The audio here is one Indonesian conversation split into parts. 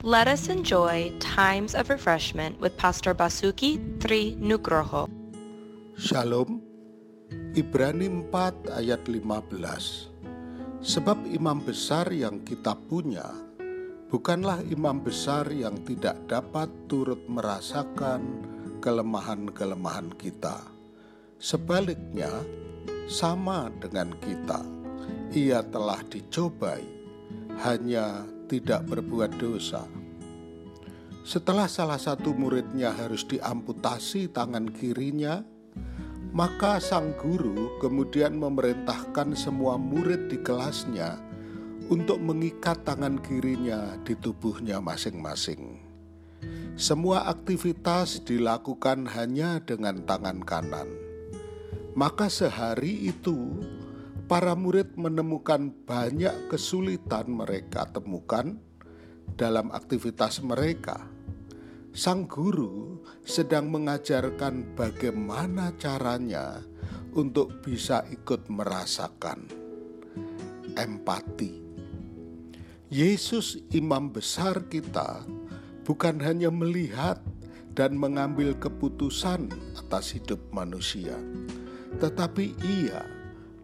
Let us enjoy times of refreshment with Pastor Basuki Tri Nugroho. Shalom, Ibrani 4 ayat 15. Sebab imam besar yang kita punya bukanlah imam besar yang tidak dapat turut merasakan kelemahan-kelemahan kita. Sebaliknya, sama dengan kita, ia telah dicobai, hanya tidak berbuat dosa. Setelah salah satu muridnya harus diamputasi tangan kirinya, maka sang guru kemudian memerintahkan semua murid di kelasnya untuk mengikat tangan kirinya di tubuhnya masing-masing. Semua aktivitas dilakukan hanya dengan tangan kanan. Maka sehari itu para murid menemukan banyak kesulitan mereka temukan dalam aktivitas mereka. Sang guru sedang mengajarkan bagaimana caranya untuk bisa ikut merasakan empati. Yesus, imam besar kita, bukan hanya melihat dan mengambil keputusan atas hidup manusia, tetapi ia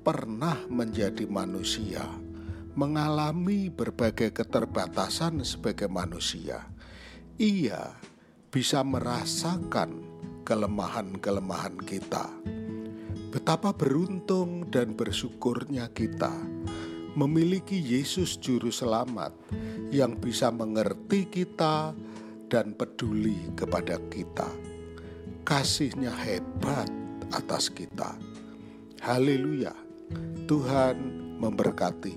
pernah menjadi manusia, mengalami berbagai keterbatasan sebagai manusia. Ia bisa merasakan kelemahan-kelemahan kita. Betapa beruntung dan bersyukurnya kita memiliki Yesus Juru Selamat yang bisa mengerti kita dan peduli kepada kita. Kasihnya hebat atas kita. Haleluya. Tuhan memberkati.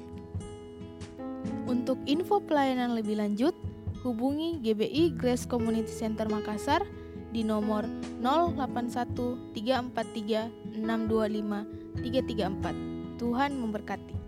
Untuk info pelayanan lebih lanjut, hubungi GBI Grace Community Center Makassar di nomor 081343625334. Tuhan memberkati.